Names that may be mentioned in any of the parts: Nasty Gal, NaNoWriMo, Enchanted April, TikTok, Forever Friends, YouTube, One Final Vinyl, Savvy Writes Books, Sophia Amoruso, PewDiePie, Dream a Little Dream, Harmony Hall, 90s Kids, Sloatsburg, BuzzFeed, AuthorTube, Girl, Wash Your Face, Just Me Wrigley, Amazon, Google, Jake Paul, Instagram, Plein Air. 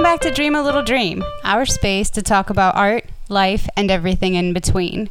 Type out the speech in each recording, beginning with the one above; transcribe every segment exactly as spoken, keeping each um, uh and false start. Welcome back to Dream a Little Dream, our space to talk about art, life, and everything in between.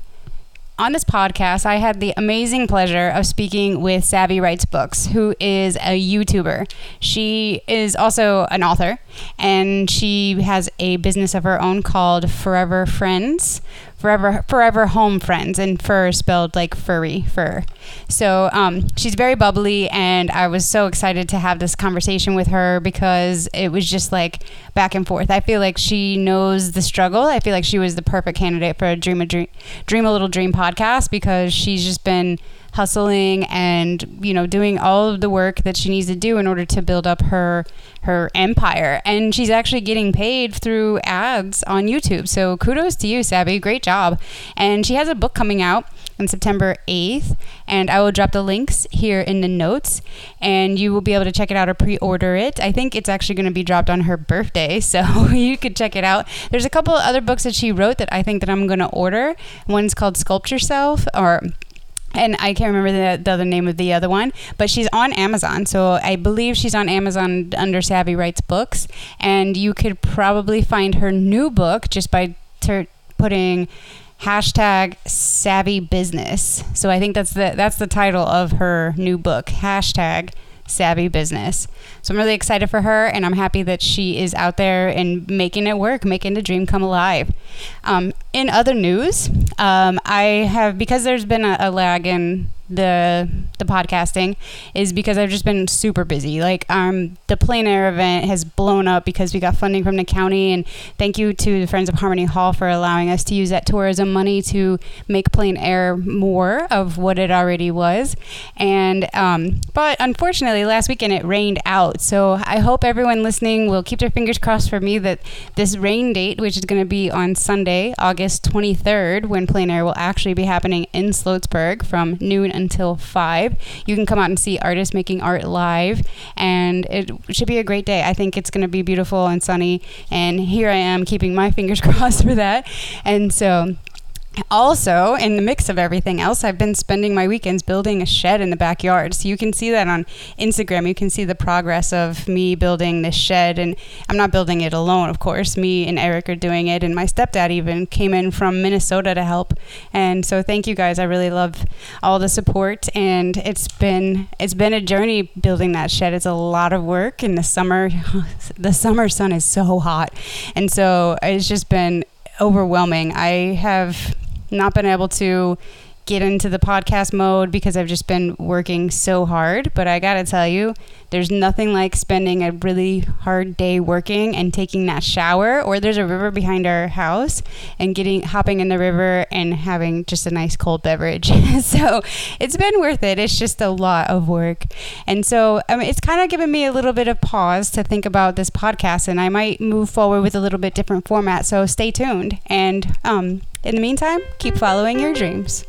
On this podcast, I had the amazing pleasure of speaking with Savvy Writes Books, who is a YouTuber. She is also an author, and she has a business of her own called Forever Friends, Forever Forever Home Friends, and fur spelled like furry fur. So um, she's very bubbly, and I was so excited to have this conversation with her because it was just like back and forth. I feel like she knows the struggle. I feel like she was the perfect candidate for a Dream a Dream, Dream a Little Dream podcast because she's just been hustling and, you know, doing all of the work that she needs to do in order to build up her her empire. And she's actually getting paid through ads on YouTube. So kudos to you, Savvy. Great job. And she has a book coming out on September eighth. And I will drop the links here in the notes. And you will be able to check it out or pre-order it. I think it's actually going to be dropped on her birthday. So you could check it out. There's a couple of other books that she wrote that I think that I'm going to order. One's called Sculpt Yourself, or... and I can't remember the, the other name of the other one, but she's on Amazon. So I believe she's on Amazon under Savvy Writes Books. And you could probably find her new book just by ter- putting hashtag Savvy Business. So I think that's the, that's the title of her new book, hashtag Savvy Business. So I'm really excited for her, and I'm happy that she is out there and making it work, making the dream come alive. Um, in other news, um, I have, because there's been a, a lag in the the podcasting, is because I've just been super busy. Like um, the Plein Air event has blown up because we got funding from the county, and thank you to the Friends of Harmony Hall for allowing us to use that tourism money to make Plein Air more of what it already was. And um, but unfortunately, last weekend it rained out, so I hope everyone listening will keep their fingers crossed for me that this rain date, which is going to be on Sunday, August twenty-third, when Plein Air will actually be happening in Sloatsburg from noon until five. You can come out and see artists making art live, and it should be a great day. I think it's going to be beautiful and sunny, and here I am keeping my fingers crossed for that. And so also, in the mix of everything else, I've been spending my weekends building a shed in the backyard. So you can see that on Instagram. You can see the progress of me building this shed. And I'm not building it alone, of course. Me and Eric are doing it. And my stepdad even came in from Minnesota to help. And so thank you guys. I really love all the support. And it's been it's been a journey building that shed. It's a lot of work. In the summer, the summer sun is so hot. And so it's just been overwhelming. I have not been able to get into the podcast mode because I've just been working so hard, but I gotta tell you, there's nothing like spending a really hard day working and taking that shower, or there's a river behind our house, and getting hopping in the river and having just a nice cold beverage. So it's been worth it. It's just a lot of work. And so I mean, it's kind of given me a little bit of pause to think about this podcast, and I might move forward with a little bit different format. So stay tuned. And um, in the meantime, keep following your dreams.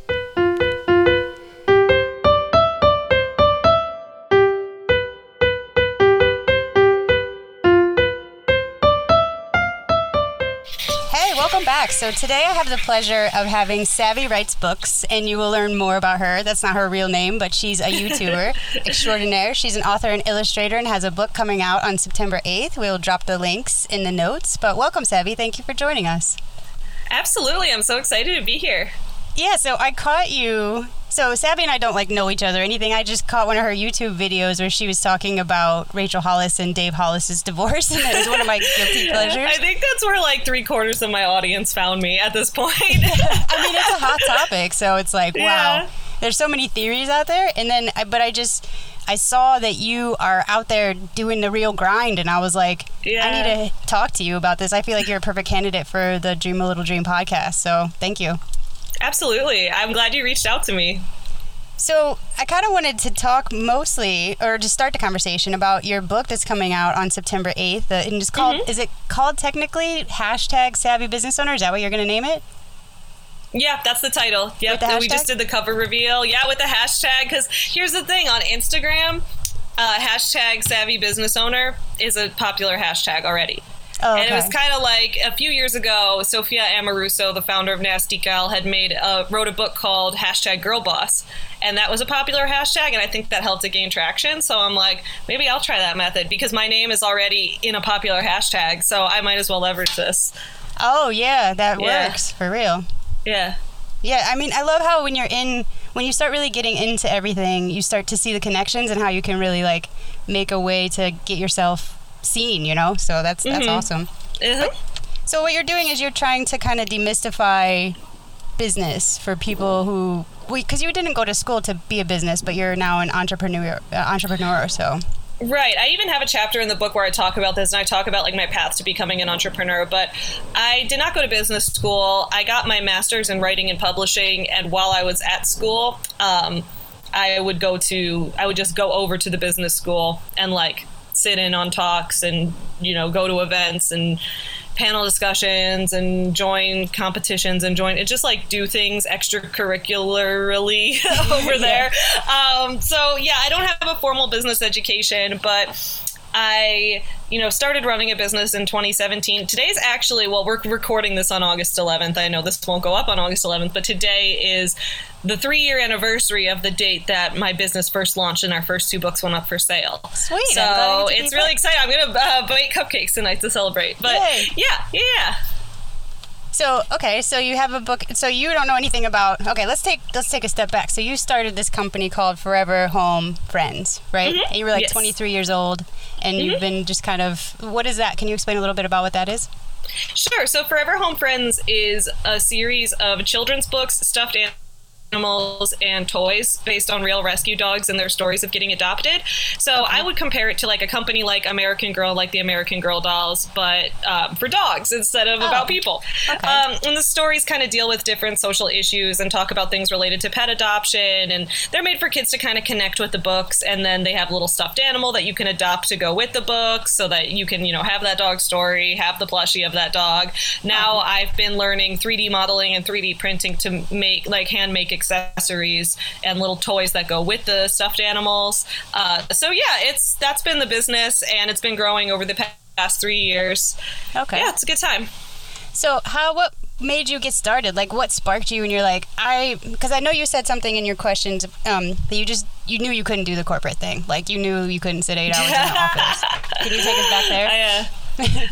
Back. So today I have the pleasure of having Savvy Writes Books, and you will learn more about her. That's not her real name, but she's a YouTuber extraordinaire. She's an author and illustrator and has a book coming out on September eighth. We'll drop the links in the notes. But welcome, Savvy. Thank you for joining us. Absolutely. I'm so excited to be here. Yeah, so I caught you. So Savvy and I don't like know each other or anything. I just caught one of her YouTube videos where she was talking about Rachel Hollis and Dave Hollis's divorce, and it was one of my guilty pleasures. I think that's where like three quarters of my audience found me at this point. I mean, it's a hot topic, so it's like, wow, yeah. There's so many theories out there. And then, but I just, I saw that you are out there doing the real grind, and I was like, yeah. I need to talk to you about this. I feel like you're a perfect candidate for the Dream a Little Dream podcast. So thank you. Absolutely. I'm glad you reached out to me. So I kind of wanted to talk mostly, or just start the conversation about your book that's coming out on September eighth. Uh, and it's called, mm-hmm. Is it called technically hashtag Savvy Business Owner? Is that what you're going to name it? Yeah, that's the title. Yep. The we just did the cover reveal. Yeah, with the hashtag. Because here's the thing, on Instagram, uh, hashtag Savvy Business Owner is a popular hashtag already. Oh, okay. And it was kind of like a few years ago, Sophia Amoruso, the founder of Nasty Gal, had made a, wrote a book called hashtag Girl Boss. And that was a popular hashtag, and I think that helped it gain traction. So I'm like, maybe I'll try that method because my name is already in a popular hashtag, so I might as well leverage this. Oh, yeah, that yeah. works for real. Yeah. Yeah, I mean, I love how when you're in, when you start really getting into everything, you start to see the connections and how you can really, like, make a way to get yourself seen, you know? So that's mm-hmm. that's awesome. Uh-huh. But, so what you're doing is you're trying to kind of demystify business for people who... Because you didn't go to school to be a business, but you're now an entrepreneur, uh, entrepreneur, so... Right. I even have a chapter in the book where I talk about this, and I talk about like my path to becoming an entrepreneur, but I did not go to business school. I got my master's in writing and publishing, and while I was at school, um, I would go to, I would just go over to the business school and like sit in on talks and, you know, go to events and panel discussions and join competitions and join it just like do things extracurricularly over there. Yeah. Um, so yeah, I don't have a formal business education, but I, you know, started running a business in twenty seventeen. Today's actually, well, we're recording this on August eleventh. I know this won't go up on August eleventh, but today is the three-year anniversary of the date that my business first launched and our first two books went up for sale. Sweet. So it's really exciting. I'm going to uh, bake cupcakes tonight to celebrate. But Yay. yeah, yeah. So, okay, so you have a book. So you don't know anything about, okay, let's take let's take a step back. So you started this company called Forever Home Friends, right? Mm-hmm. And you were like yes. twenty-three years old and mm-hmm. you've been just kind of, what is that? Can you explain a little bit about what that is? Sure. So Forever Home Friends is a series of children's books, stuffed animals. animals and toys based on real rescue dogs and their stories of getting adopted. So okay. I would compare it to like a company like American Girl, like the American Girl dolls, but um, for dogs instead of oh. about people. Okay. Um, and the stories kind of deal with different social issues and talk about things related to pet adoption. And they're made for kids to kind of connect with the books. And then they have a little stuffed animal that you can adopt to go with the book so that you can, you know, have that dog story, have the plushie of that dog. Now oh. I've been learning three D modeling and three D printing to make like hand make accessories and little toys that go with the stuffed animals. Uh, so yeah, it's that's been the business, and it's been growing over the past three years. Okay, yeah, it's a good time. So how what made you get started? Like, what sparked you? And you're like, I because I know you said something in your questions um, that you just you knew you couldn't do the corporate thing. Like you knew you couldn't sit eight hours in the office. Can you take us back there? I, uh...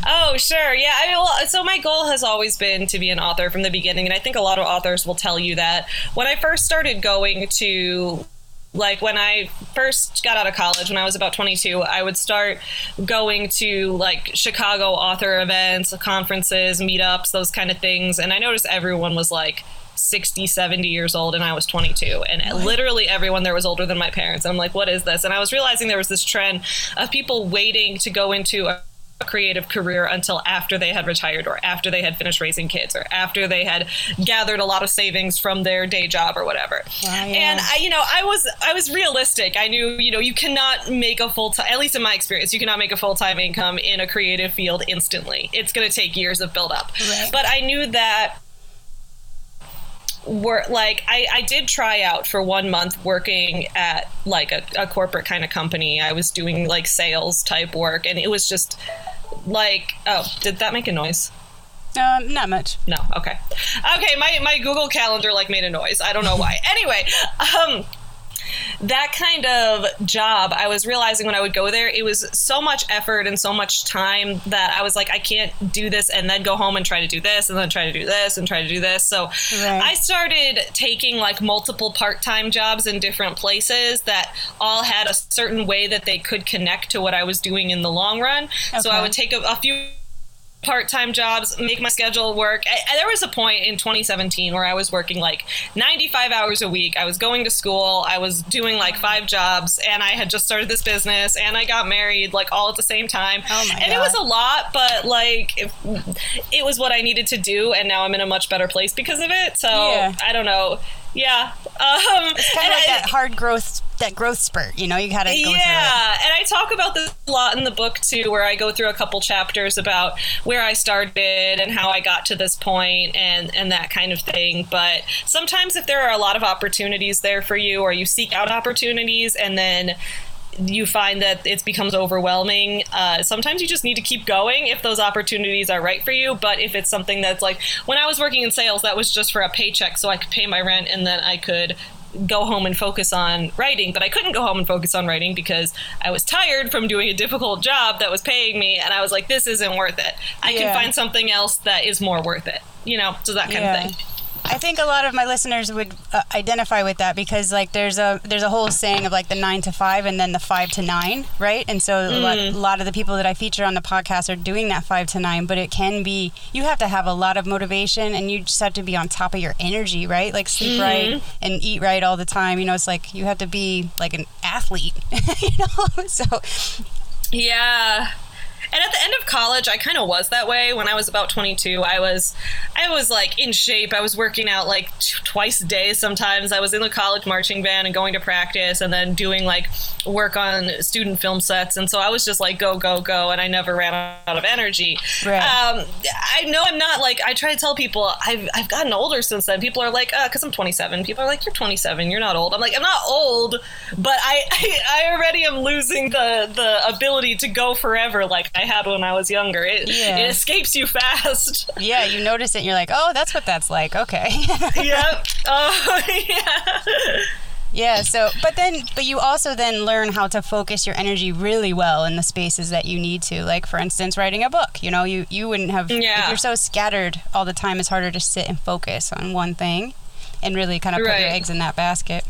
oh, sure. Yeah. I mean, well, so my goal has always been to be an author from the beginning. And I think a lot of authors will tell you that. When I first started going to, like when I first got out of college, when I was about twenty-two, I would start going to like Chicago author events, conferences, meetups, those kind of things. And I noticed everyone was like sixty, seventy years old, and I was twenty-two, and what? Literally everyone there was older than my parents. And I'm like, what is this? And I was realizing there was this trend of people waiting to go into a creative career until after they had retired or after they had finished raising kids or after they had gathered a lot of savings from their day job or whatever. Yeah, yeah. And I, you know, I was, I was realistic. I knew, you know, you cannot make a full time, at least in my experience, you cannot make a full-time income in a creative field instantly. It's going to take years of build up. Right. But I knew that Were, like I, I did try out for one month working at like a, a corporate kind of company. I was doing like sales type work, and it was just like, oh, did that make a noise? Um, not much. No. Okay. Okay. My, my Google Calendar like made a noise. I don't know why. Anyway, um, that kind of job, I was realizing when I would go there, it was so much effort and so much time that I was like, I can't do this and then go home and try to do this and then try to do this and try to do this. So right. I started taking like multiple part-time jobs in different places that all had a certain way that they could connect to what I was doing in the long run. Okay. So I would take a, a few part-time jobs, make my schedule work. I, I, there was a point in twenty seventeen where I was working like ninety-five hours a week. I was going to school. I was doing like five jobs, and I had just started this business, and I got married like all at the same time. Oh my and God. It was a lot, but like it, it was what I needed to do, and now I'm in a much better place because of it. So yeah. I don't know. Yeah. Um, it's kind of like I, that hard growth, that growth spurt, you know, you gotta go yeah, through it. Yeah, and I talk about this a lot in the book too, where I go through a couple chapters about where I started and how I got to this point and, and that kind of thing. But sometimes if there are a lot of opportunities there for you, or you seek out opportunities and then you find that it becomes overwhelming. Uh, sometimes you just need to keep going if those opportunities are right for you. But if it's something that's like, when I was working in sales, that was just for a paycheck, so I could pay my rent and then I could go home and focus on writing. But I couldn't go home and focus on writing because I was tired from doing a difficult job that was paying me. And I was like, this isn't worth it. I yeah. can find something else that is more worth it, you know, so that kind yeah. of thing. I think a lot of my listeners would uh, identify with that because, like, there's a there's a whole saying of, like, the nine to five and then the five to nine, right? And so mm. a, lot, a lot of the people that I feature on the podcast are doing that five to nine, but it can be, you have to have a lot of motivation and you just have to be on top of your energy, right? Like, sleep mm. right and eat right all the time. You know, it's like you have to be, like, an athlete, you know? So, yeah. And at the end of college, I kind of was that way. When I was about twenty-two, I was, I was like in shape. I was working out like t- twice a day sometimes. I was in the college marching band and going to practice and then doing like work on student film sets. And so I was just like, go, go, go. And I never ran out of energy. Right. Um, I know I'm not like, I try to tell people I've, I've gotten older since then. People are like, uh, cause I'm twenty-seven. People are like, you're twenty-seven. You're not old. I'm like, I'm not old, but I, I, I already am losing the, the ability to go forever. Like, I had when I was younger. It, yeah. it escapes you fast. Yeah, you notice it and you're like, oh, that's what that's like. Okay. Yep. Oh, yeah. Yeah, so, but then, but you also then learn how to focus your energy really well in the spaces that you need to. Like, for instance, writing a book. You know, you, you wouldn't have, yeah. if you're so scattered all the time, it's harder to sit and focus on one thing and really kind of right. put your eggs in that basket.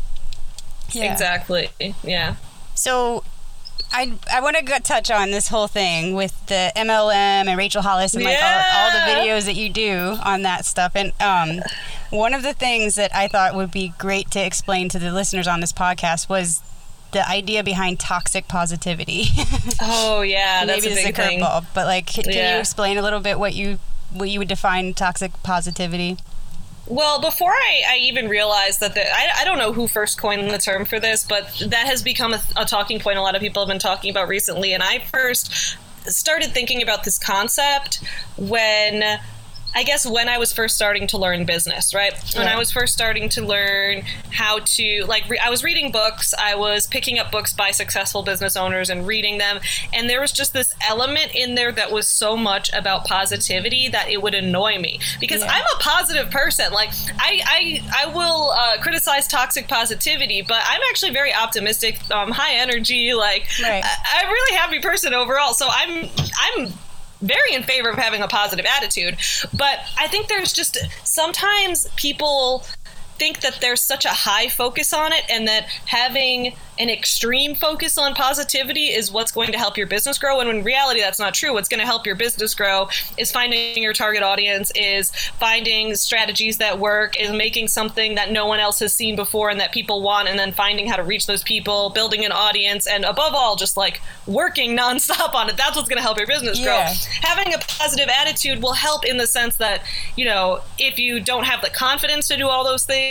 Yeah. Exactly. Yeah. So, I I want to touch on this whole thing with the M L M and Rachel Hollis and like yeah. all, all the videos that you do on that stuff. And um, one of the things that I thought would be great to explain to the listeners on this podcast was the idea behind toxic positivity. Oh yeah, that's maybe a big thing. Curveball, but like, can yeah. you explain a little bit what you what you would define toxic positivity? Well, before I, I even realized that, the, I, I don't know who first coined the term for this, but that has become a, a talking point a lot of people have been talking about recently. And I first started thinking about this concept when, I guess, when I was first starting to learn business, right? When yeah. I was first starting to learn how to, like, re- I was reading books. I was picking up books by successful business owners and reading them. And there was just this element in there that was so much about positivity that it would annoy me. Because yeah. I'm a positive person. Like, I I, I will uh, criticize toxic positivity, but I'm actually very optimistic, um, high energy. Like, right. I, I'm a really happy person overall. So I'm I'm... very in favor of having a positive attitude. But I think there's just sometimes people think that there's such a high focus on it and that having an extreme focus on positivity is what's going to help your business grow. And in reality, that's not true. What's going to help your business grow is finding your target audience, is finding strategies that work, is making something that no one else has seen before and that people want, and then finding how to reach those people, building an audience, and above all, just like working nonstop on it. That's what's going to help your business yeah. grow. Having a positive attitude will help in the sense that, you know, if you don't have the confidence to do all those things,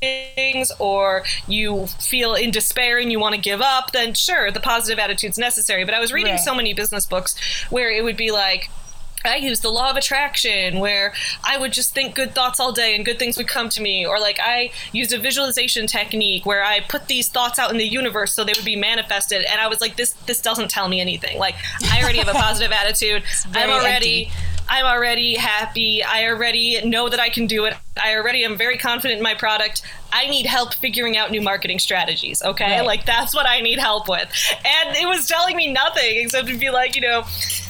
things or you feel in despair and you want to give up, then sure, the positive attitude's necessary. But I was reading right. so many business books where it would be like, I use the law of attraction, where I would just think good thoughts all day and good things would come to me. Or like, I used a visualization technique where I put these thoughts out in the universe so they would be manifested. And I was like, this this doesn't tell me anything. Like, I already have a positive attitude. I'm already empty. I'm already happy. I already know that I can do it. I already am very confident in my product. I need help figuring out new marketing strategies, okay? Right. Like, that's what I need help with. And it was telling me nothing except to be like, you know,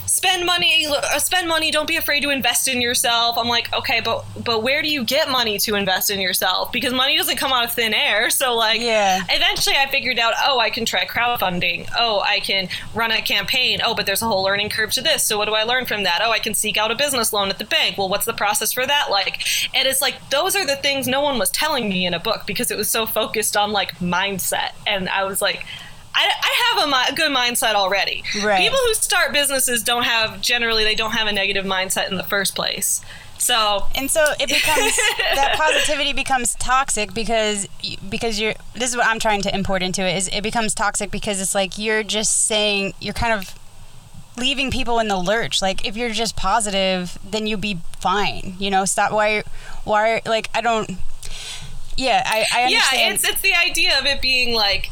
spend money, spend money, don't be afraid to invest in yourself. I'm like, okay, but but where do you get money to invest in yourself? Because money doesn't come out of thin air. So like, yeah. eventually I figured out, oh, I can try crowdfunding. Oh, I can run a campaign. Oh, but there's a whole learning curve to this. So what do I learn from that? Oh, I can seek out a business loan at the bank. Well, what's the process for that like? And it's like, those are the things no one was telling me in a book because it was so focused on like mindset. And I was like, I, I have a, mi- a good mindset already. Right. People who start businesses don't have, generally, they don't have a negative mindset in the first place. So and so it becomes that positivity becomes toxic because because you're. This is what I'm trying to import into it. Is it becomes toxic because it's like you're just saying, you're kind of leaving people in the lurch. Like, if you're just positive, then you'll be fine. You know, stop. Why? Why? Like I don't. Yeah, I. I understand. Yeah, it's it's the idea of it being like,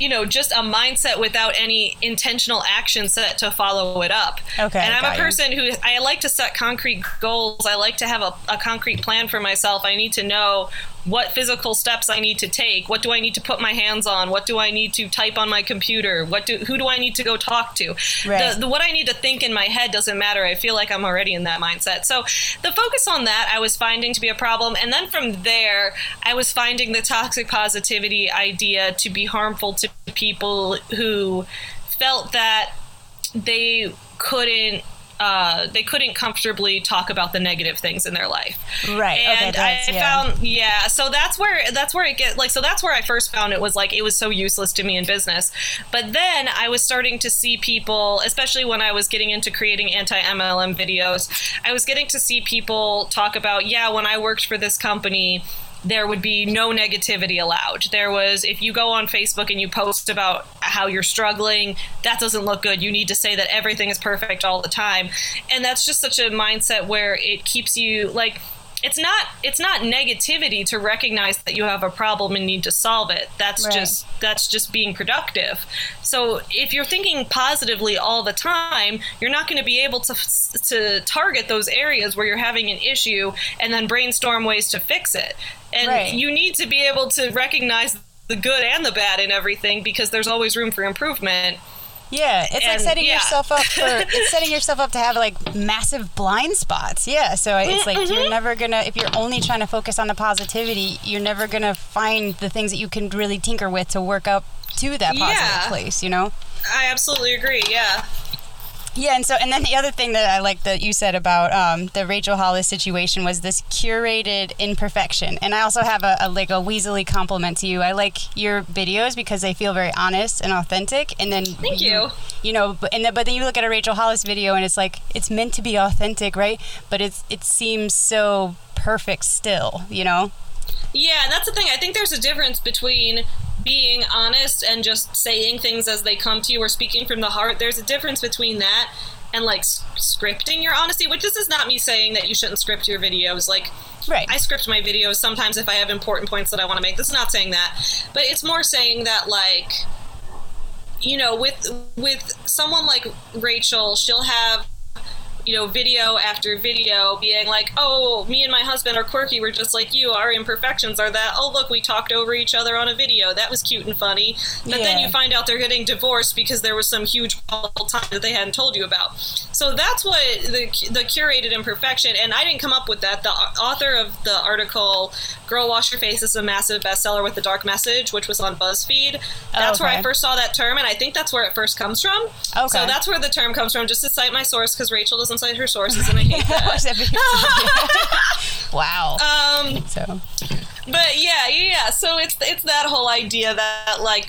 you know, just a mindset without any intentional action set to follow it up. Okay. And I'm a person you. who I like to set concrete goals. I like to have a, a concrete plan for myself. I need to know what physical steps I need to take. What do I need to put my hands on? What do I need to type on my computer? What do who do I need to go talk to? Right. The, the, what I need to think in my head doesn't matter. I feel like I'm already in that mindset. So the focus on that I was finding to be a problem. And then from there, I was finding the toxic positivity idea to be harmful to people who felt that they couldn't Uh, they couldn't comfortably talk about the negative things in their life. Right. And okay, I yeah. found, yeah, so that's where, that's where it get like, so that's where I first found it was like, it was so useless to me in business. But then I was starting to see people, especially when I was getting into creating anti-M L M videos, I was getting to see people talk about, yeah, when I worked for this company, there would be no negativity allowed. There was, if you go on Facebook and you post about how you're struggling, that doesn't look good. You need to say that everything is perfect all the time. And that's just such a mindset where it keeps you like, it's not, it's not negativity to recognize that you have a problem and need to solve it. That's right. just, that's just being productive. So if you're thinking positively all the time, you're not going to be able to, to target those areas where you're having an issue and then brainstorm ways to fix it. And right. you need to be able to recognize the good and the bad in everything because there's always room for improvement. Yeah, it's and, like setting yeah. yourself up for it's setting yourself up to have like massive blind spots. Yeah, so it's like mm-hmm. you're never gonna if you're only trying to focus on the positivity, you're never gonna find the things that you can really tinker with to work up to that positive yeah. place. You know, I absolutely agree. Yeah. Yeah, and so and then the other thing that I like that you said about um, the Rachel Hollis situation was this curated imperfection. And I also have a, a like a weaselly compliment to you. I like your videos because they feel very honest and authentic. And then thank you. You, you know, but, and the, but then you look at a Rachel Hollis video and it's like it's meant to be authentic, right? But it's it seems so perfect still, you know. Yeah, that's the thing. I think there's a difference between being honest and just saying things as they come to you or speaking from the heart. There's a difference between that and like s- scripting your honesty, which this is not me saying that you shouldn't script your videos. Like right. I script my videos sometimes if I have important points that I want to make. This is not saying that, but it's more saying that like, you know, with, with someone like Rachel, she'll have, you know, video after video being like, oh, me and my husband are quirky, we're just like you, our imperfections are that, oh, look, we talked over each other on a video, that was cute and funny. But yeah. then you find out they're getting divorced because there was some huge problem that they hadn't told you about. So that's what the the curated imperfection, and I didn't come up with that. The author of the article, Girl, Wash Your Face, is a massive bestseller with a dark message, which was on BuzzFeed. That's okay. Where I first saw that term, and I think that's where it first comes from. Okay. So that's where the term comes from, just to cite my source, because Rachel doesn't inside her sources, and I hate that. Wow. Um, so. But yeah, yeah. So it's it's that whole idea that like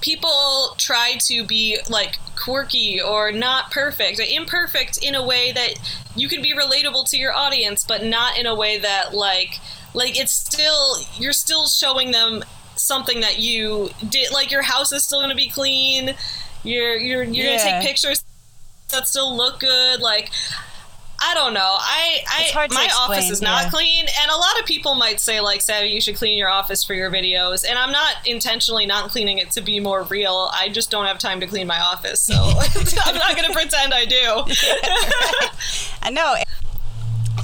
people try to be like quirky or not perfect, or imperfect in a way that you can be relatable to your audience, but not in a way that like like it's still you're still showing them something that you did. Like your house is still going to be clean. You're you're you're yeah. going to take pictures that still look good. Like I don't know. I, I it's hard to my explain, office is not yeah. clean, and a lot of people might say like, Savvy, you should clean your office for your videos. And I'm not intentionally not cleaning it to be more real. I just don't have time to clean my office, so I'm not going to pretend I do. Yeah, right. I know.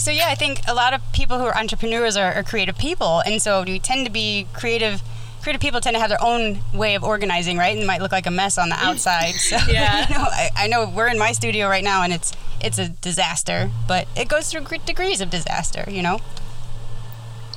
So yeah, I think a lot of people who are entrepreneurs are, are creative people, and so you tend to be creative. Creative people tend to have their own way of organizing, right? And it might look like a mess on the outside. So, yeah. you know, I, I know we're in my studio right now, and it's it's a disaster, but it goes through degrees of disaster, you know?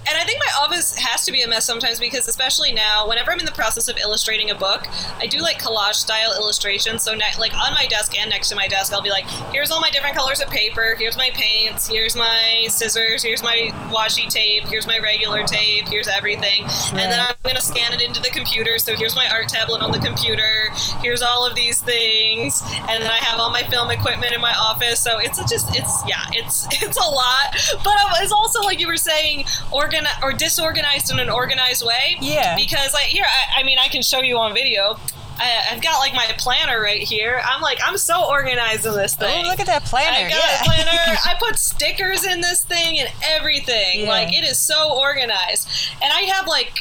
And I think my office has to be a mess sometimes because especially now, whenever I'm in the process of illustrating a book, I do like collage-style illustrations. So, ne- like, on my desk and next to my desk, I'll be like, here's all my different colors of paper, here's my paints, here's my scissors, here's my washi tape, here's my regular tape, here's everything. Right. And then I'm going to scan it into the computer. So here's my art tablet on the computer. Here's all of these things. And then I have all my film equipment in my office. So it's just, it's, yeah, it's, it's a lot. But it's also, like you were saying, organized. Or disorganized in an organized way. Yeah. Because like here, I, I mean, I can show you on video. I, I've got like my planner right here. I'm like, I'm so organized in this thing. Oh, look at that planner! I got yeah. a planner. I put stickers in this thing and everything. Yeah. Like it is so organized. And I have like,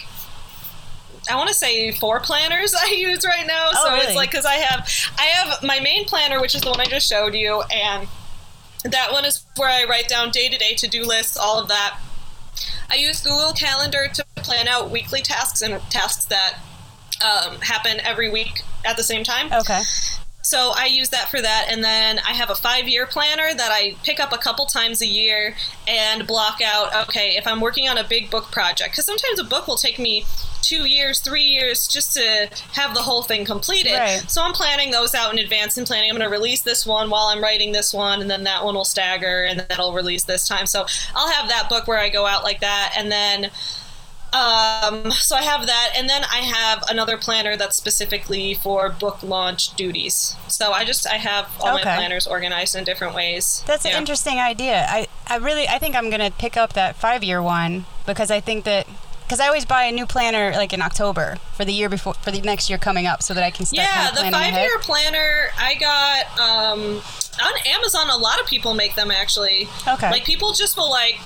I want to say four planners I use right now. Oh, so really? It's like, because I have, I have my main planner, which is the one I just showed you, and that one is where I write down day-to-day to-do lists, all of that. I use Google Calendar to plan out weekly tasks and tasks that um, happen every week at the same time. Okay. So I use that for that, and then I have a five-year planner that I pick up a couple times a year and block out, okay, if I'm working on a big book project, because sometimes a book will take me two years, three years just to have the whole thing completed. Right. So I'm planning those out in advance and planning, I'm going to release this one while I'm writing this one, and then that one will stagger, and that'll release this time. So I'll have that book where I go out like that, and then... Um, so I have that, and then I have another planner that's specifically for book launch duties. So I just, I have all okay. my planners organized in different ways. That's yeah. an interesting idea. I, I really, I think I'm going to pick up that five-year one, because I think that, because I always buy a new planner like in October for the year before, for the next year coming up, so that I can start yeah, kind of planning ahead. Yeah, the five-year planner, I got, um, on Amazon, a lot of people make them actually. Okay. Like people just will like...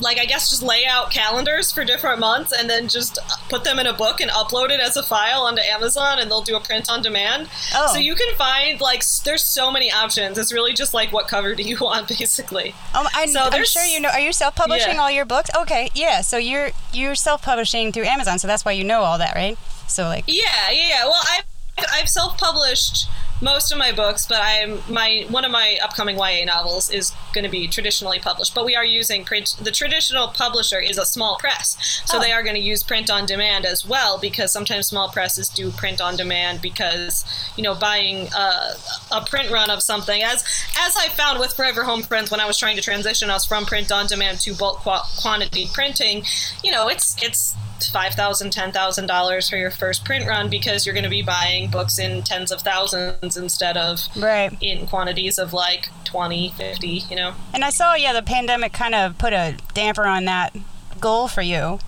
like I guess just lay out calendars for different months and then just put them in a book and upload it as a file onto Amazon, and they'll do a print on demand. Oh. So you can find like there's so many options. It's really just like what cover do you want basically. Um, I, so I'm sure you know. Are you self-publishing yeah. all your books? Okay, yeah. So you're you're self-publishing through Amazon, so that's why you know all that, right? So like yeah, yeah, yeah. Well, I've I've self-published most of my books, but I'm my one of my upcoming Y A novels is going to be traditionally published. But we are using print. The traditional publisher is a small press, so oh. they are going to use print on demand as well, because sometimes small presses do print on demand because you know buying a, a print run of something. As as I found with Forever Home Friends, when I was trying to transition us from print on demand to bulk qu- quantity printing, you know it's it's. five thousand dollars, ten thousand dollars for your first print run, because you're going to be buying books in tens of thousands instead of right. in quantities of like twenty, fifty, you know. And I saw, yeah, the pandemic kind of put a damper on that goal for you.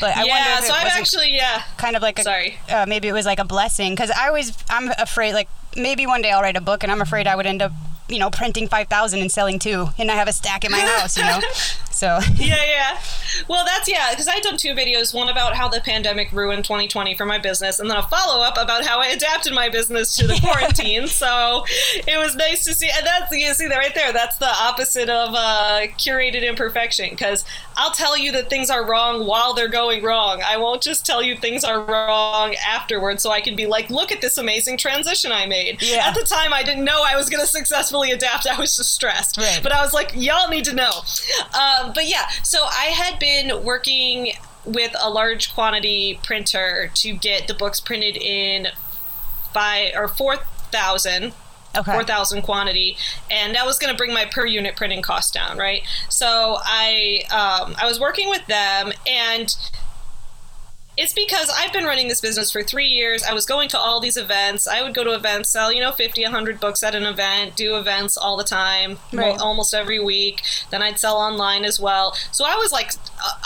But I yeah, wonder if so it I've actually, yeah. kind of like a, Sorry. Uh, maybe it was like a blessing, because I always, I'm afraid, like maybe one day I'll write a book and I'm afraid I would end up, you know, printing five thousand and selling two, and I have a stack in my house, you know, so. yeah, yeah. Well, that's, yeah, because I'd done two videos, one about how the pandemic ruined twenty twenty for my business, and then a follow-up about how I adapted my business to the quarantine, so it was nice to see, and that's, you see that right there, that's the opposite of uh, curated imperfection, because I'll tell you that things are wrong while they're going wrong. I won't just tell you things are wrong afterwards, so I can be like, look at this amazing transition I made. Yeah. At the time, I didn't know I was going to successfully adapt. I was just stressed, right. but I was like, y'all need to know. Um, but yeah, so I had been working with a large quantity printer to get the books printed in five or four thousand. Okay. four thousand quantity, and that was going to bring my per unit printing cost down, right? So I um, I was working with them, and it's because I've been running this business for three years. I was going to all these events. I would go to events, sell, you know, fifty, one hundred books at an event, do events all the time, right. almost every week. Then I'd sell online as well. So I was like,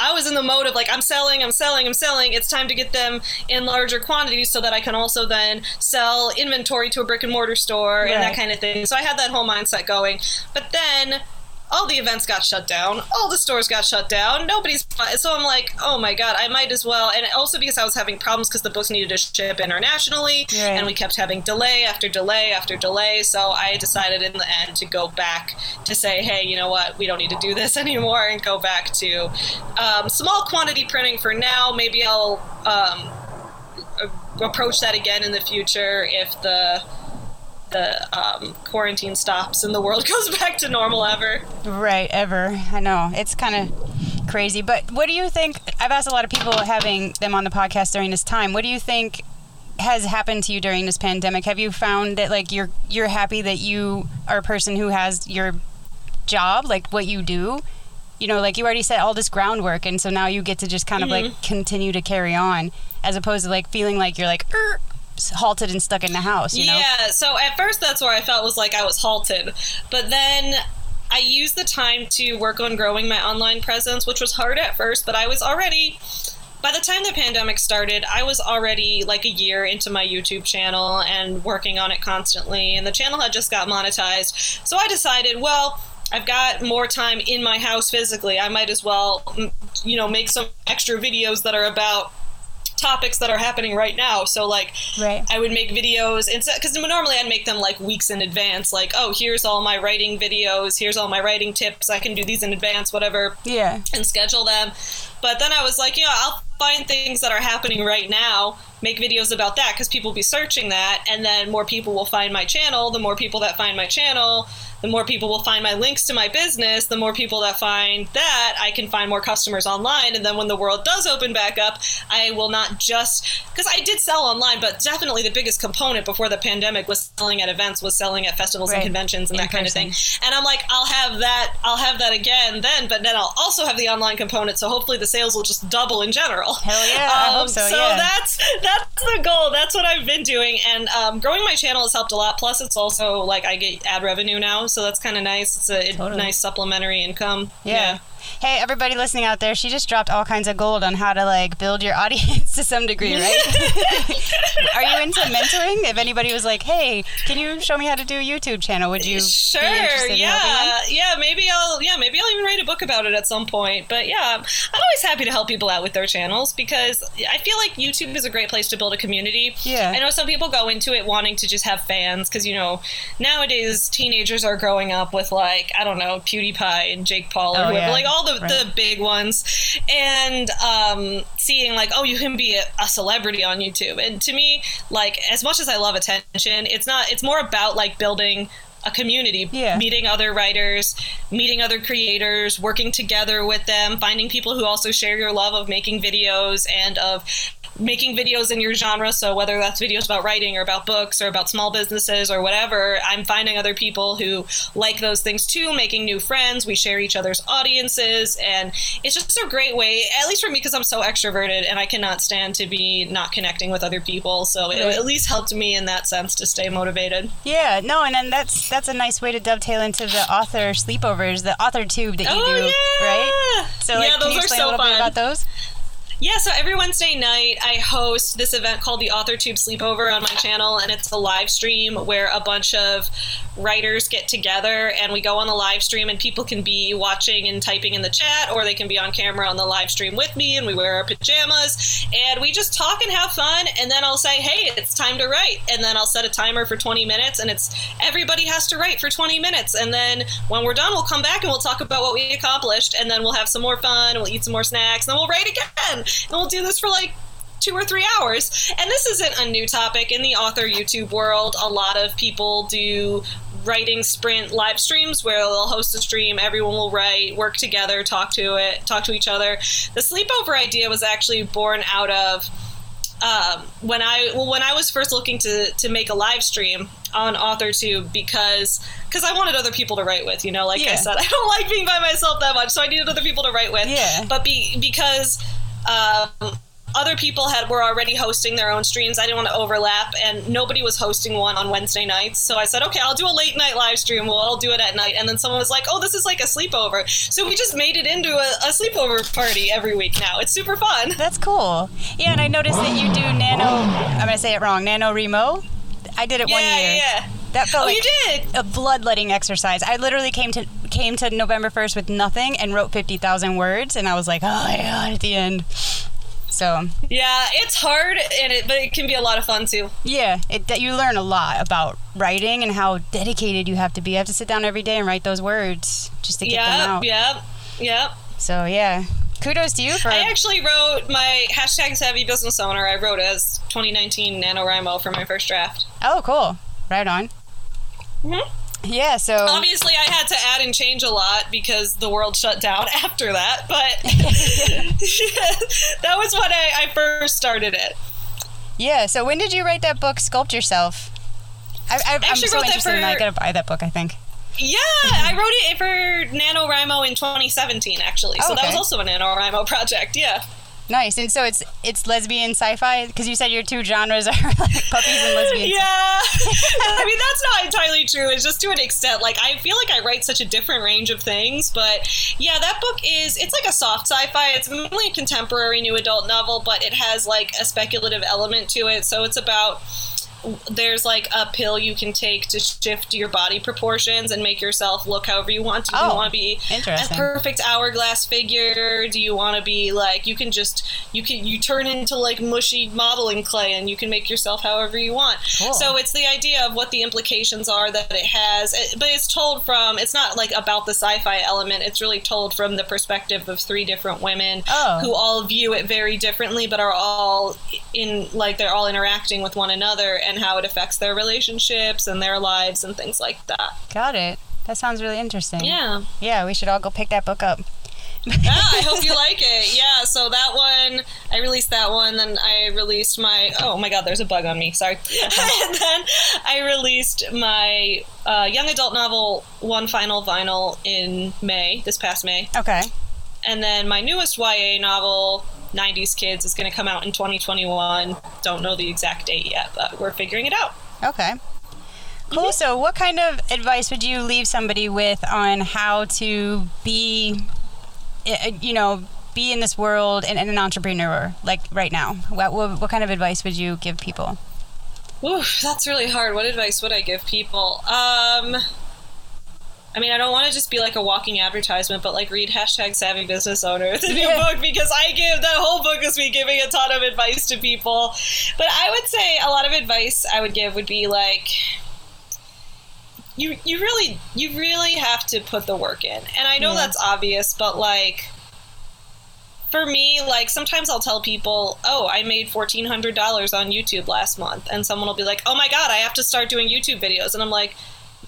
I was in the mode of like, I'm selling, I'm selling, I'm selling. It's time to get them in larger quantities so that I can also then sell inventory to a brick and mortar store right. and that kind of thing. So I had that whole mindset going. But then... all the events got shut down. All the stores got shut down. Nobody's... So I'm like, oh my God, I might as well. And also because I was having problems because the books needed to ship internationally. Right. And we kept having delay after delay after delay. So I decided in the end to go back to say, hey, you know what? We don't need to do this anymore, and go back to um, small quantity printing for now. Maybe I'll um, approach that again in the future if the... the um, quarantine stops and the world goes back to normal ever. Right, ever. I know. It's kind of crazy. But what do you think, I've asked a lot of people having them on the podcast during this time, what do you think has happened to you during this pandemic? Have you found that like you're you're happy that you are a person who has your job, like what you do? You know, like you already set all this groundwork, and so now you get to just kind of mm-hmm. like continue to carry on, as opposed to like feeling like you're like, er, halted and stuck in the house, you know? Yeah, so at first that's where I felt was like I was halted. But then I used the time to work on growing my online presence, which was hard at first, but I was already... by the time the pandemic started, I was already like a year into my YouTube channel and working on it constantly, and the channel had just got monetized. So I decided, well... I've got more time in my house physically. I might as well, you know, make some extra videos that are about topics that are happening right now. So like, right. I would make videos, and because so, normally I'd make them like weeks in advance. Like, oh, here's all my writing videos. Here's all my writing tips. I can do these in advance, whatever. Yeah. And schedule them. But then I was like, you know, I'll find things that are happening right now, make videos about that, because people will be searching that, and then more people will find my channel. The more people that find my channel, the more people will find my links to my business. The more people that find that, I can find more customers online. And then when the world does open back up, I will not just, because I did sell online, but definitely the biggest component before the pandemic was selling at events, was selling at festivals right. and conventions and In that person. Kind of thing. And I'm like, I'll have that, I'll have that again then, but then I'll also have the online component. So hopefully the sales will just double in general. Hell yeah, um, I hope so, so yeah. that's, that's the goal. That's what I've been doing. And um, growing my channel has helped a lot. Plus it's also like I get ad revenue now. So that's kind of nice. It's a totally. nice supplementary income. Yeah. yeah. Hey, everybody listening out there, she just dropped all kinds of gold on how to, like, build your audience to some degree, right? Are you into mentoring? If anybody was like, hey, can you show me how to do a YouTube channel? Would you Sure, be interested yeah. in helping them? Yeah, maybe I'll, yeah, maybe I'll even write a book about it at some point. But, yeah, I'm always happy to help people out with their channels because I feel like YouTube is a great place to build a community. Yeah. I know some people go into it wanting to just have fans because, you know, nowadays teenagers are growing up with, like, I don't know, PewDiePie and Jake Paul or oh, whoever. Yeah. Like, all the, right. the big ones, and um, seeing like, oh, you can be a, a celebrity on YouTube. And to me, like, as much as I love attention, it's not, it's more about like building a community, yeah. meeting other writers, meeting other creators, working together with them, finding people who also share your love of making videos and of making videos in your genre. So whether that's videos about writing or about books or about small businesses or whatever, I'm finding other people who like those things too, making new friends. We share each other's audiences, and it's just a great way, at least for me, because I'm so extroverted and I cannot stand to be not connecting with other people. So it at least helped me in that sense to stay motivated. Yeah, no, and then that's that's a nice way to dovetail into the author sleepovers, the AuthorTube that you oh, do, yeah. right? So like, yeah, those can you explain are so a little fun. Bit about those? Yeah, so every Wednesday night, I host this event called the AuthorTube Sleepover on my channel, and it's a live stream where a bunch of writers get together, and we go on the live stream, and people can be watching and typing in the chat, or they can be on camera on the live stream with me, and we wear our pajamas, and we just talk and have fun, and then I'll say, hey, it's time to write, and then I'll set a timer for twenty minutes, and it's everybody has to write for twenty minutes, and then when we're done, we'll come back and we'll talk about what we accomplished, and then we'll have some more fun, we'll eat some more snacks, and then we'll write again. And we'll do this for like two or three hours. And this isn't a new topic in the author YouTube world. A lot of people do writing sprint live streams where they'll host a stream, everyone will write, work together, talk to it, talk to each other. The sleepover idea was actually born out of um, when I well, when I was first looking to to make a live stream on AuthorTube because because I wanted other people to write with, you know, like yeah. I said, I don't like being by myself that much, so I needed other people to write with. Yeah. But be, because Um, other people had were already hosting their own streams. I didn't want to overlap, and nobody was hosting one on Wednesday nights. So I said, okay, I'll do a late night live stream. We'll all do it at night. And then someone was like, oh, this is like a sleepover. So we just made it into a, a sleepover party every week now. It's super fun. That's cool. Yeah, and I noticed that you do Nano, I'm going to say it wrong, NaNoWriMo. I did it yeah, one year. Yeah, yeah. That felt oh, like you did. A bloodletting exercise. I literally came to came to November first with nothing and wrote fifty thousand words, and I was like, oh my God, at the end. So yeah, it's hard, and it but it can be a lot of fun too. Yeah, it you learn a lot about writing and how dedicated you have to be. You have to sit down every day and write those words just to get yep, them out. Yep, yep, yep. So yeah. Kudos to you for... I actually wrote my hashtag Savvy Business Owner. I wrote as twenty nineteen NaNoWriMo for my first draft. Oh, cool. Right on. Mm-hmm. Yeah, so... Obviously, I had to add and change a lot because the world shut down after that, but that was when I, I first started it. Yeah, so when did you write that book, Sculpt Yourself? I, I, I'm so interested for... in that. I gotta buy that book, I think. Yeah, I wrote it for NaNoWriMo in twenty seventeen, actually. So oh, okay. that was also a NaNoWriMo project, yeah. Nice. And so it's it's lesbian sci-fi? Because you said your two genres are like puppies and lesbians. Yeah. I mean, that's not entirely true. It's just to an extent. Like, I feel like I write such a different range of things. But, yeah, that book is, it's like a soft sci-fi. It's mainly a contemporary new adult novel, but it has, like, a speculative element to it. So it's about... there's like a pill you can take to shift your body proportions and make yourself look however you want. Do you oh, want to be a perfect hourglass figure? Do you want to be like, you can just, you can, you turn into like mushy modeling clay and you can make yourself however you want. Cool. So it's the idea of what the implications are that it has, it, but it's told from, it's not like about the sci-fi element. It's really told from the perspective of three different women oh. who all view it very differently, but are all in like, they're all interacting with one another and how it affects their relationships and their lives and things like that. Got it. That sounds really interesting. Yeah. Yeah, we should all go pick that book up. Yeah, I hope you like it. Yeah, so that one, I released that one, then I released my, oh my god, there's a bug on me, sorry. And then I released my uh, young adult novel, One Final Vinyl, in May, this past May. Okay. And then my newest Y A novel, nineties Kids, is going to come out in twenty twenty-one. Don't know the exact date yet, but we're figuring it out. Okay. Cool. Mm-hmm. So what kind of advice would you leave somebody with on how to be, you know, be in this world and, and an entrepreneur, like right now? What, what what kind of advice would you give people? Oof, that's really hard. What advice would I give people? Um... I mean, I don't want to just be like a walking advertisement, but like read hashtag Savvy Business Owner, the new yeah. book, because I give that whole book is me giving a ton of advice to people. But I would say a lot of advice I would give would be like, you you really you really have to put the work in, and I know yeah. that's obvious, but like. For me, like, sometimes I'll tell people, oh, I made fourteen hundred dollars on YouTube last month. And someone will be like, oh, my God, I have to start doing YouTube videos. And I'm like,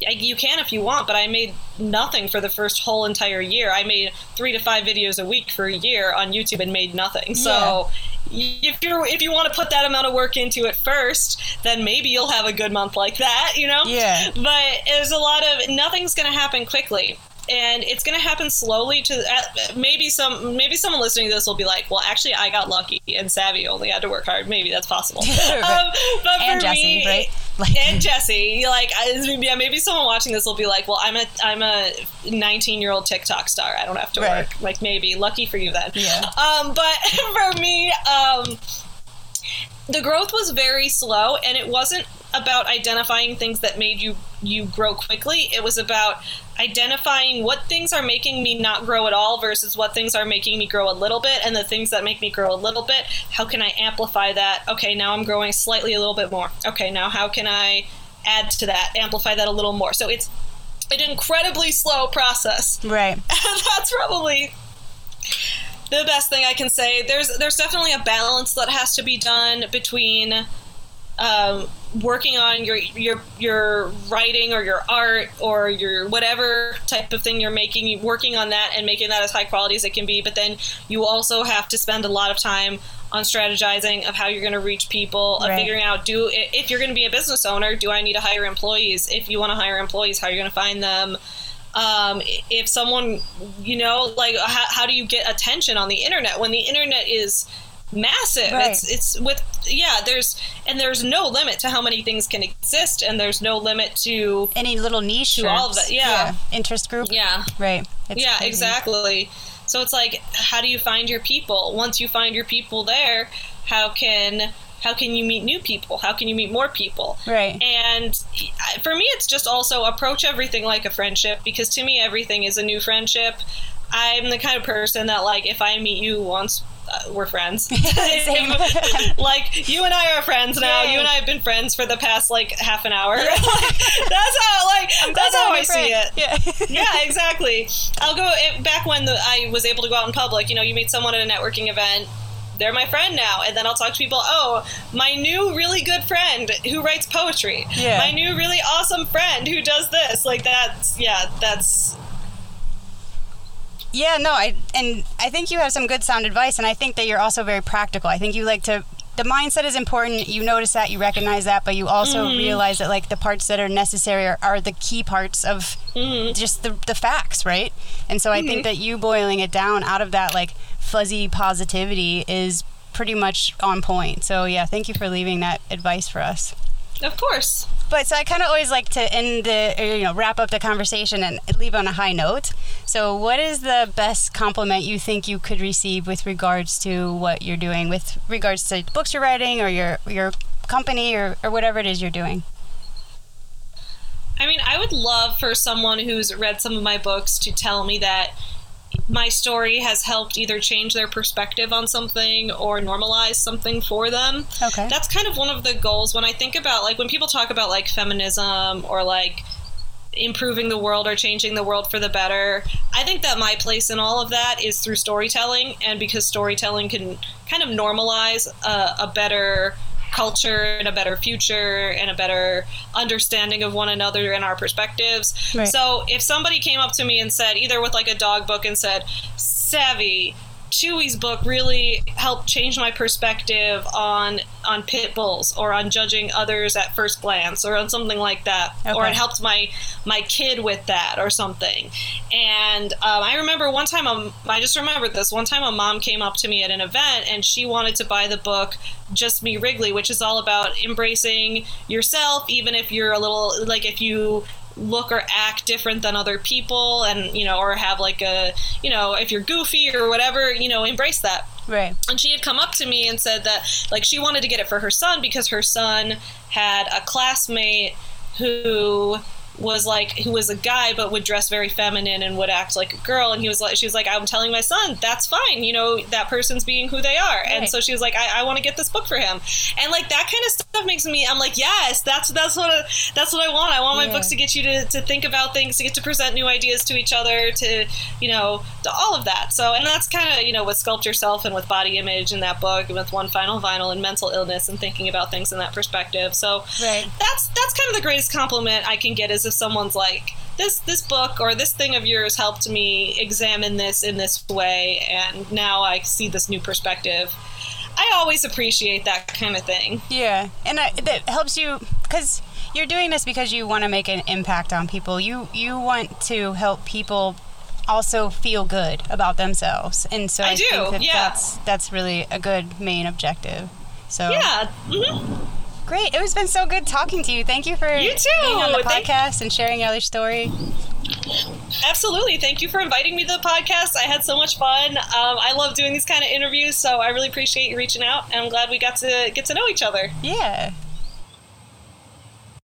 you can if you want, but I made nothing for the first whole entire year. I made three to five videos a week for a year on YouTube and made nothing. So yeah. if you if you want to put that amount of work into it first, then maybe you'll have a good month like that, you know? Yeah. But there's a lot of, nothing's going to happen quickly. And it's going to happen slowly to uh, maybe some maybe someone listening to this will be like, well, actually, I got lucky and Savvy only had to work hard. Maybe that's possible. um, but and for Jesse, me, right? Like, and Jesse, like, I, yeah, maybe someone watching this will be like, well, I'm a I'm a nineteen-year-old TikTok star. I don't have to right. work. Like, maybe. Lucky for you then. Yeah. Um, but for me, um, the growth was very slow, and it wasn't about identifying things that made you you grow quickly. It was about identifying what things are making me not grow at all versus what things are making me grow a little bit, and the things that make me grow a little bit, how can I amplify that? Okay, now I'm growing slightly a little bit more. Okay, now how can I add to that, amplify that a little more? So it's an incredibly slow process. Right. That's probably the best thing I can say. There's there's definitely a balance that has to be done between um, working on your, your, your writing or your art or your whatever type of thing you're making, working on that and making that as high quality as it can be. But then you also have to spend a lot of time on strategizing of how you're going to reach people, of right. figuring out, do if you're going to be a business owner, do I need to hire employees? If you want to hire employees, how are you going to find them? Um, if someone, you know, like how, how do you get attention on the internet when the internet is massive? Right. It's it's with yeah. There's and there's no limit to how many things can exist, and there's no limit to any little niche to all of that. Yeah. yeah, interest group. Yeah, right. It's yeah, crazy. Exactly. So it's like, how do you find your people? Once you find your people there, how can how can you meet new people? How can you meet more people? Right. And for me, it's just also approach everything like a friendship, because to me, everything is a new friendship. I'm the kind of person that, like, if I meet you once, uh, we're friends. Like, you and I are friends now. Yay. You and I have been friends for the past, like, half an hour. Yeah. Like, that's how, like, I'm that's how I friend. see it. Yeah, yeah, exactly. I'll go, it, back when the, I was able to go out in public, you know, you meet someone at a networking event, they're my friend now. And then I'll talk to people, oh, my new really good friend who writes poetry. Yeah. My new really awesome friend who does this. Like, that's, yeah, that's... Yeah, no, I and I think you have some good sound advice, and I think that you're also very practical. I think you like to, the mindset is important. You notice that, you recognize that, but you also mm-hmm. realize that, like, the parts that are necessary are, are the key parts of mm-hmm. just the, the facts, right? And so mm-hmm. I think that you boiling it down out of that, like, fuzzy positivity is pretty much on point. So, yeah, thank you for leaving that advice for us. Of course. But so I kind of always like to end the, or, you know, wrap up the conversation and leave on a high note. So what is the best compliment you think you could receive with regards to what you're doing, with regards to books you're writing or your your company or, or whatever it is you're doing? I mean, I would love for someone who's read some of my books to tell me that my story has helped either change their perspective on something or normalize something for them. Okay. That's kind of one of the goals when I think about, like, when people talk about, like, feminism or, like, improving the world or changing the world for the better. I think that my place in all of that is through storytelling, and because storytelling can kind of normalize a, a better culture and a better future and a better understanding of one another and our perspectives. Right. So if somebody came up to me and said, either with like a dog book and said, Savvy, Chewy's book really helped change my perspective on on pit bulls or on judging others at first glance or on something like that, okay. Or it helped my my kid with that or something. And um, I remember one time, um, I just remembered this, one time a mom came up to me at an event and she wanted to buy the book Just Me Wrigley, which is all about embracing yourself, even if you're a little, like if you look or act different than other people and, you know, or have like a, you know, if you're goofy or whatever, you know, embrace that. Right. And she had come up to me and said that, like, she wanted to get it for her son because her son had a classmate who was like, who was a guy but would dress very feminine and would act like a girl, and he was like, she was like, I'm telling my son that's fine, you know, that person's being who they are, right. And so she was like, I, I want to get this book for him, and like that kind of stuff makes me, I'm like, yes, that's that's what I, that's what I want I want my yeah. books to get you to, to think about things, to get to present new ideas to each other, to, you know, to all of that. So, and that's kind of, you know, with Sculpt Yourself and with Body Image in that book and with One Final Vinyl and mental illness and thinking about things in that perspective. So right. that's that's kind of the greatest compliment I can get is if someone's like, this this book or this thing of yours helped me examine this in this way, and now I see this new perspective. I always appreciate that kind of thing. Yeah, and I, that helps you, because you're doing this because you want to make an impact on people. You you want to help people also feel good about themselves, and so I, I do. Think that yeah. that's that's really a good main objective. So yeah. Mm-hmm. Great. It's been so good talking to you. Thank you for you too. being on the podcast Thank- and sharing your story. Absolutely. Thank you for inviting me to the podcast. I had so much fun. Um, I love doing these kind of interviews, so I really appreciate you reaching out, and I'm glad we got to get to know each other. Yeah.